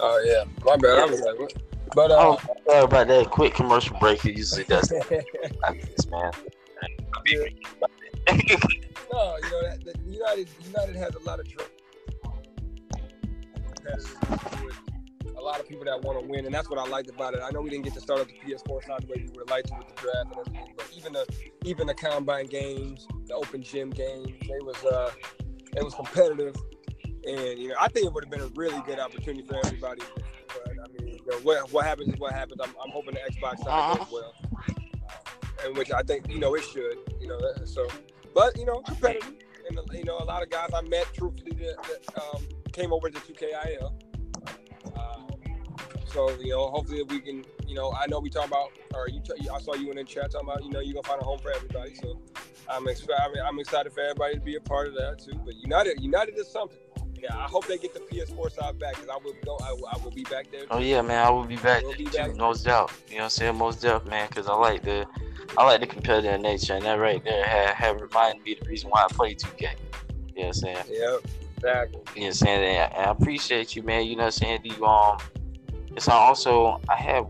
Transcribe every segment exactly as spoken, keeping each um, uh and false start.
Oh yeah, my bad. I was like, what? But uh, I don't about that. Quick commercial break. It usually does. I guess, man. I'll be right back. No, you know that, that United United has a lot of drill. A lot of people that want to win, and that's what I liked about it. I know we didn't get to start up the P S four side the way we would like to with the draft and everything, but even the even the combine games, the open gym games, they was uh it was competitive, and you know I think it would have been a really good opportunity for everybody. But I mean, you know, what what happens is what happens. I'm, I'm hoping the Xbox side goes well, and which I think you know it should. You know, so but you know competitive, and you know a lot of guys I met truthfully that, that um, came over to two K I L. So, you know, hopefully we can, you know, I know we talk about, or you, t- I saw you in the chat talking about, you know, you're going to find a home for everybody. So I'm ex- I mean, I'm excited for everybody to be a part of that, too. But United United is something. Yeah, I hope they get the P S four side back, because I will go, I, I will be back there. Too. Oh, yeah, man, I will be back will be too, back. Most doubt. You know what I'm saying? Most doubt, man, because I like the I like the competitive nature, and that right there had, had reminded me the reason why I play two K. You know what I'm saying? Yeah, exactly. You know what I'm saying? And I appreciate you, man. You know what I'm saying? The, um, So also, I have.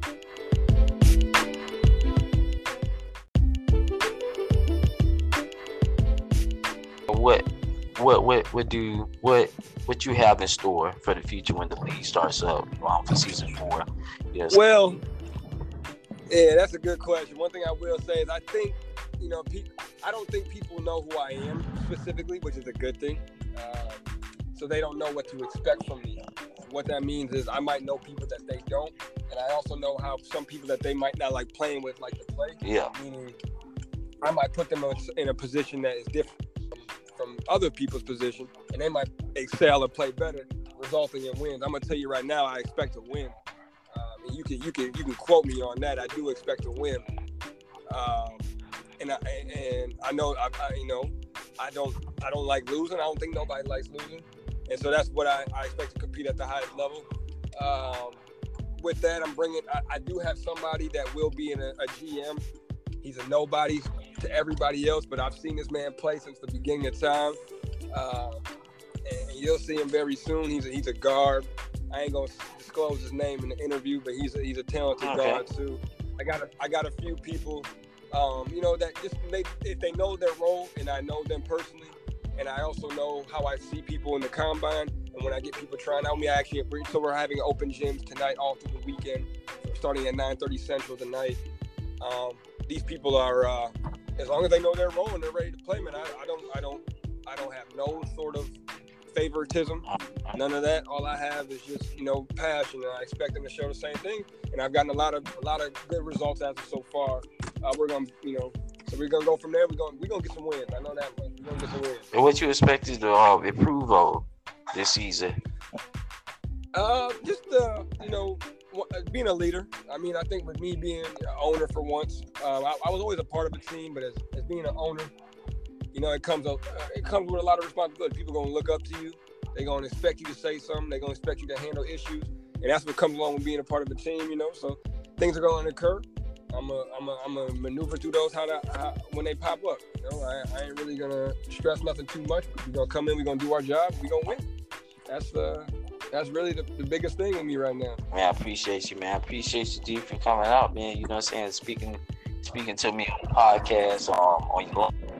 What, what, what, what do what, what you have in store for the future when the league starts up um, for season four? Yes. Well, yeah, that's a good question. One thing I will say is I think you know, pe- I don't think people know who I am specifically, which is a good thing. Uh, so they don't know what to expect from me. What that means is I might know people that they don't, and I also know how some people that they might not like playing with like to play. Yeah. Meaning I might put them in a position that is different from other people's position, and they might excel or play better, resulting in wins. I'm gonna tell you right now, I expect to win. Um, and you can you can you can quote me on that. I do expect to win. Um, and I and I know I, I you know I don't I don't like losing. I don't think nobody likes losing. And so that's what I, I expect to compete at the highest level. Um, with that, I'm bringing, I, I do have somebody that will be in a, a G M. He's a nobody to everybody else, but I've seen this man play since the beginning of time. Uh, and, and you'll see him very soon. He's a, he's a guard. I ain't gonna disclose his name in the interview, but he's a, he's a talented okay. guard too. I got a, I got a few people, um, you know, that just they, if they know their role and I know them personally, and I also know how I see people in the combine. And when I get people trying out me, I actually, so we're having open gyms tonight, all through the weekend, starting at nine thirty Central tonight. Um, these people are, uh, as long as they know their role and they're ready to play, man, I, I don't, I don't, I don't have no sort of favoritism, none of that. All I have is just, you know, passion, and I expect them to show the same thing. And I've gotten a lot of, a lot of good results as of so far. Uh, we're gonna, you know, so we're gonna go from there. We're gonna, we're gonna get some wins. I know that much. And what you expect is to uh, improve on this season? Uh, just uh, you know, being a leader. I mean, I think with me being an owner for once, uh, I, I was always a part of a team, but as, as being an owner, you know, it comes up, it comes with a lot of responsibility. People are gonna look up to you. They're gonna expect you to say something. They're gonna expect you to handle issues, and that's what comes along with being a part of a team. You know, so things are gonna occur. I'm a, I'm a, I'm a maneuver through those how, to, how when they pop up. You know, I, I ain't really gonna stress nothing too much. We're gonna come in, we're gonna do our job, we're gonna win. That's uh, that's really the, the biggest thing with me right now. Man, I appreciate you, man. I appreciate you, D, for coming out, man. You know what I'm saying? Speaking, speaking to me on the podcast, um, on your blog. You know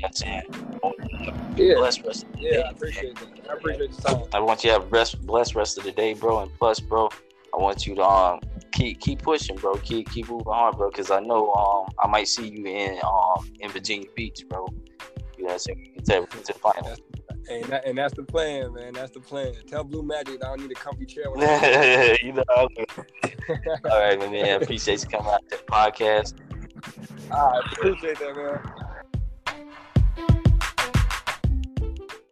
what I'm saying? On your yeah. Blessed rest of the yeah, day. I appreciate that. I appreciate the time. I want you to have a blessed, blessed rest of the day, bro. And plus, bro, I want you to um. Keep keep pushing, bro. Keep keep moving on, bro. Cause I know um I might see you in um in Virginia Beach, bro. You know what I'm saying? We can take to the final. And, that, and that's the plan, man. That's the plan. Tell Blue Magic that I don't need a comfy chair. When I you know. All right, man. I appreciate you coming out to the podcast. I appreciate that, man.